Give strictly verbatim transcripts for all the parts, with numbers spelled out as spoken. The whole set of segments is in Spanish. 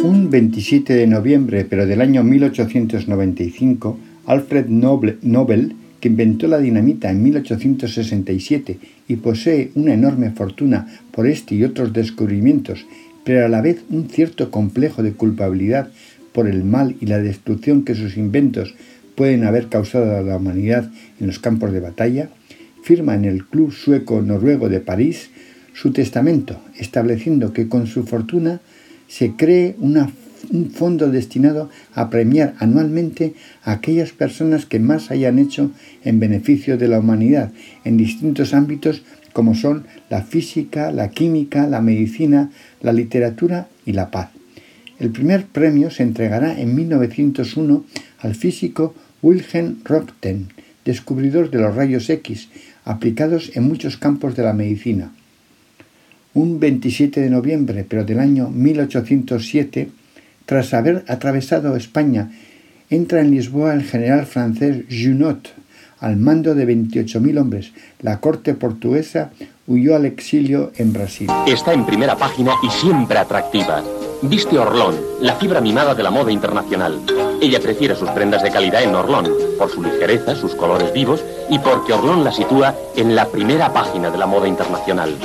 Un veintisiete de noviembre, pero del año mil ochocientos noventa y cinco, Alfred Nobel, que inventó la dinamita en mil ochocientos sesenta y siete y posee una enorme fortuna por este y otros descubrimientos, pero a la vez un cierto complejo de culpabilidad por el mal y la destrucción que sus inventos pueden haber causado a la humanidad en los campos de batalla, firma en el Club Sueco-Noruego de París su testamento, estableciendo que con su fortuna se cree una, un fondo destinado a premiar anualmente a aquellas personas que más hayan hecho en beneficio de la humanidad en distintos ámbitos como son la física, la química, la medicina, la literatura y la paz. El primer premio se entregará en mil novecientos uno al físico Wilhelm Röntgen, descubridor de los rayos X, aplicados en muchos campos de la medicina. Un veintisiete de noviembre, pero del año mil ochocientos siete, tras haber atravesado España, entra en Lisboa el general francés Junot, al mando de veintiocho mil hombres. La corte portuguesa huyó al exilio en Brasil. Está en primera página y siempre atractiva. Viste Orlón, la fibra mimada de la moda internacional. Ella prefiere sus prendas de calidad en Orlón, por su ligereza, sus colores vivos y porque Orlón la sitúa en la primera página de la moda internacional.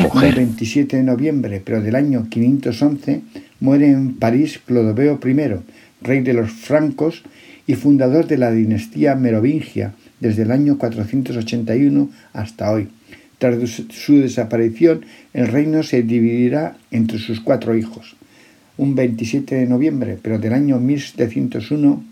Mujer. El veintisiete de noviembre, pero del año quinientos once, muere en París Clodoveo primero, rey de los francos y fundador de la dinastía Merovingia, desde el año cuatrocientos ochenta y uno hasta hoy. Tras su desaparición, el reino se dividirá entre sus cuatro hijos. Un veintisiete de noviembre, pero del año mil setecientos uno,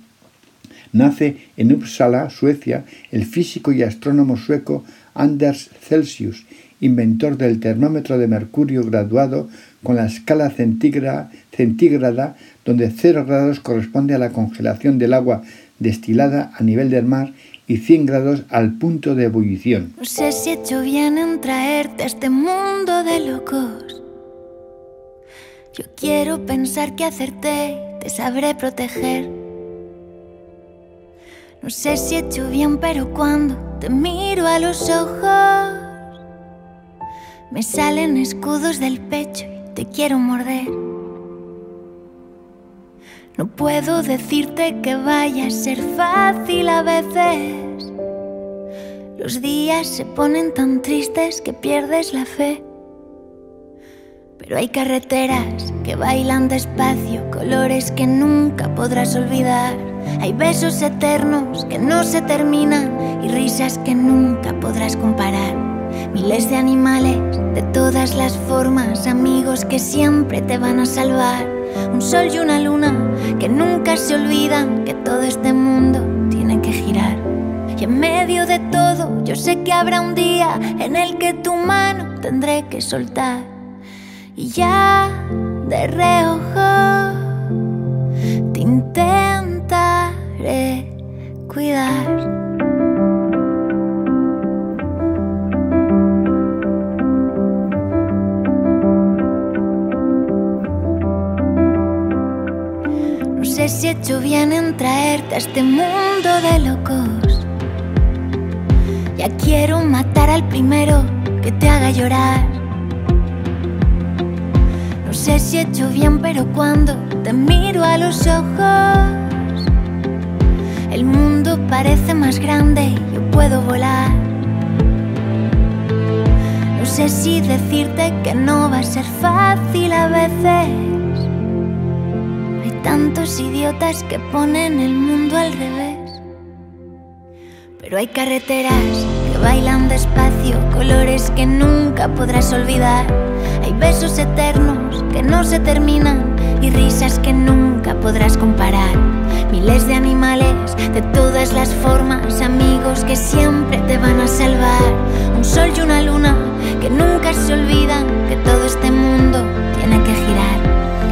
nace en Uppsala, Suecia, el físico y astrónomo sueco Anders Celsius, inventor del termómetro de mercurio graduado con la escala centígrada, donde cero grados corresponde a la congelación del agua destilada a nivel del mar y cien grados al punto de ebullición. No sé si he hecho bien en traerte a este mundo de locos. Yo quiero pensar que acerté, te sabré proteger. No sé si he hecho bien, pero cuando te miro a los ojos me salen escudos del pecho y te quiero morder. No puedo decirte que vaya a ser fácil a veces. Los días se ponen tan tristes que pierdes la fe. Pero hay carreteras que bailan despacio, colores que nunca podrás olvidar. Hay besos eternos que no se terminan y risas que nunca podrás comparar. Miles de animales de todas las formas, amigos que siempre te van a salvar. Un sol y una luna que nunca se olvidan, que todo este mundo tiene que girar. Y en medio de todo yo sé que habrá un día en el que tu mano tendré que soltar. Y ya de reojo te intentaré cuidar. No sé si he hecho bien en traerte a este mundo de locos. Ya quiero matar al primero que te haga llorar. No sé si he hecho bien, pero cuando te miro a los ojos el mundo parece más grande y yo puedo volar. No sé si decirte que no va a ser fácil a veces. tantos idiotas que ponen el mundo al revés. Pero hay carreteras que bailan despacio, colores que nunca podrás olvidar. Hay besos eternos que no se terminan y risas que nunca podrás comparar. Miles de animales de todas las formas, amigos que siempre te van a salvar. Un sol y una luna que nunca se olvidan, que todo este mundo tiene que girar.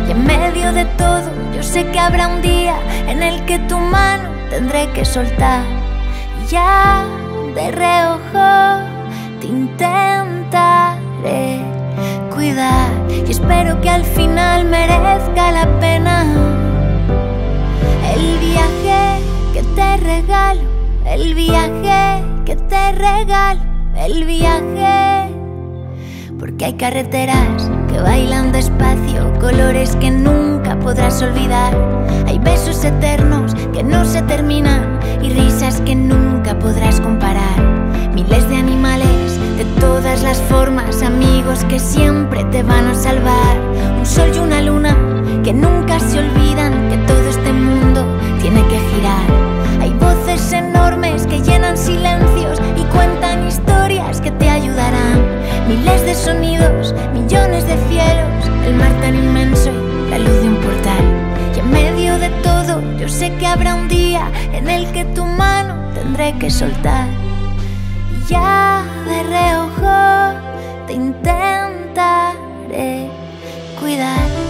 Y en medio de todo yo sé que habrá un día en el que tu mano tendré que soltar. Y ya de reojo te intentaré cuidar y espero que al final merezca la pena el viaje que te regalo, el viaje que te regalo, el viaje. Porque hay carreteras que bailan despacio, colores que nunca podrás olvidar. Hay besos eternos que no se terminan y risas que nunca podrás comparar. Miles de animales de todas las formas, amigos que siempre te van a salvar. Un sol y una luna que nunca se olvidan, que todo este mundo tiene que girar. Hay voces enormes que llenan silencios y cuentan historias que te ayudarán. Miles de sonidos, millones de cielos, el mar tan inmenso y la luz de un portal. Y en medio de todo yo sé que habrá un día en el que tu mano tendré que soltar. Y ya de reojo te intentaré cuidar.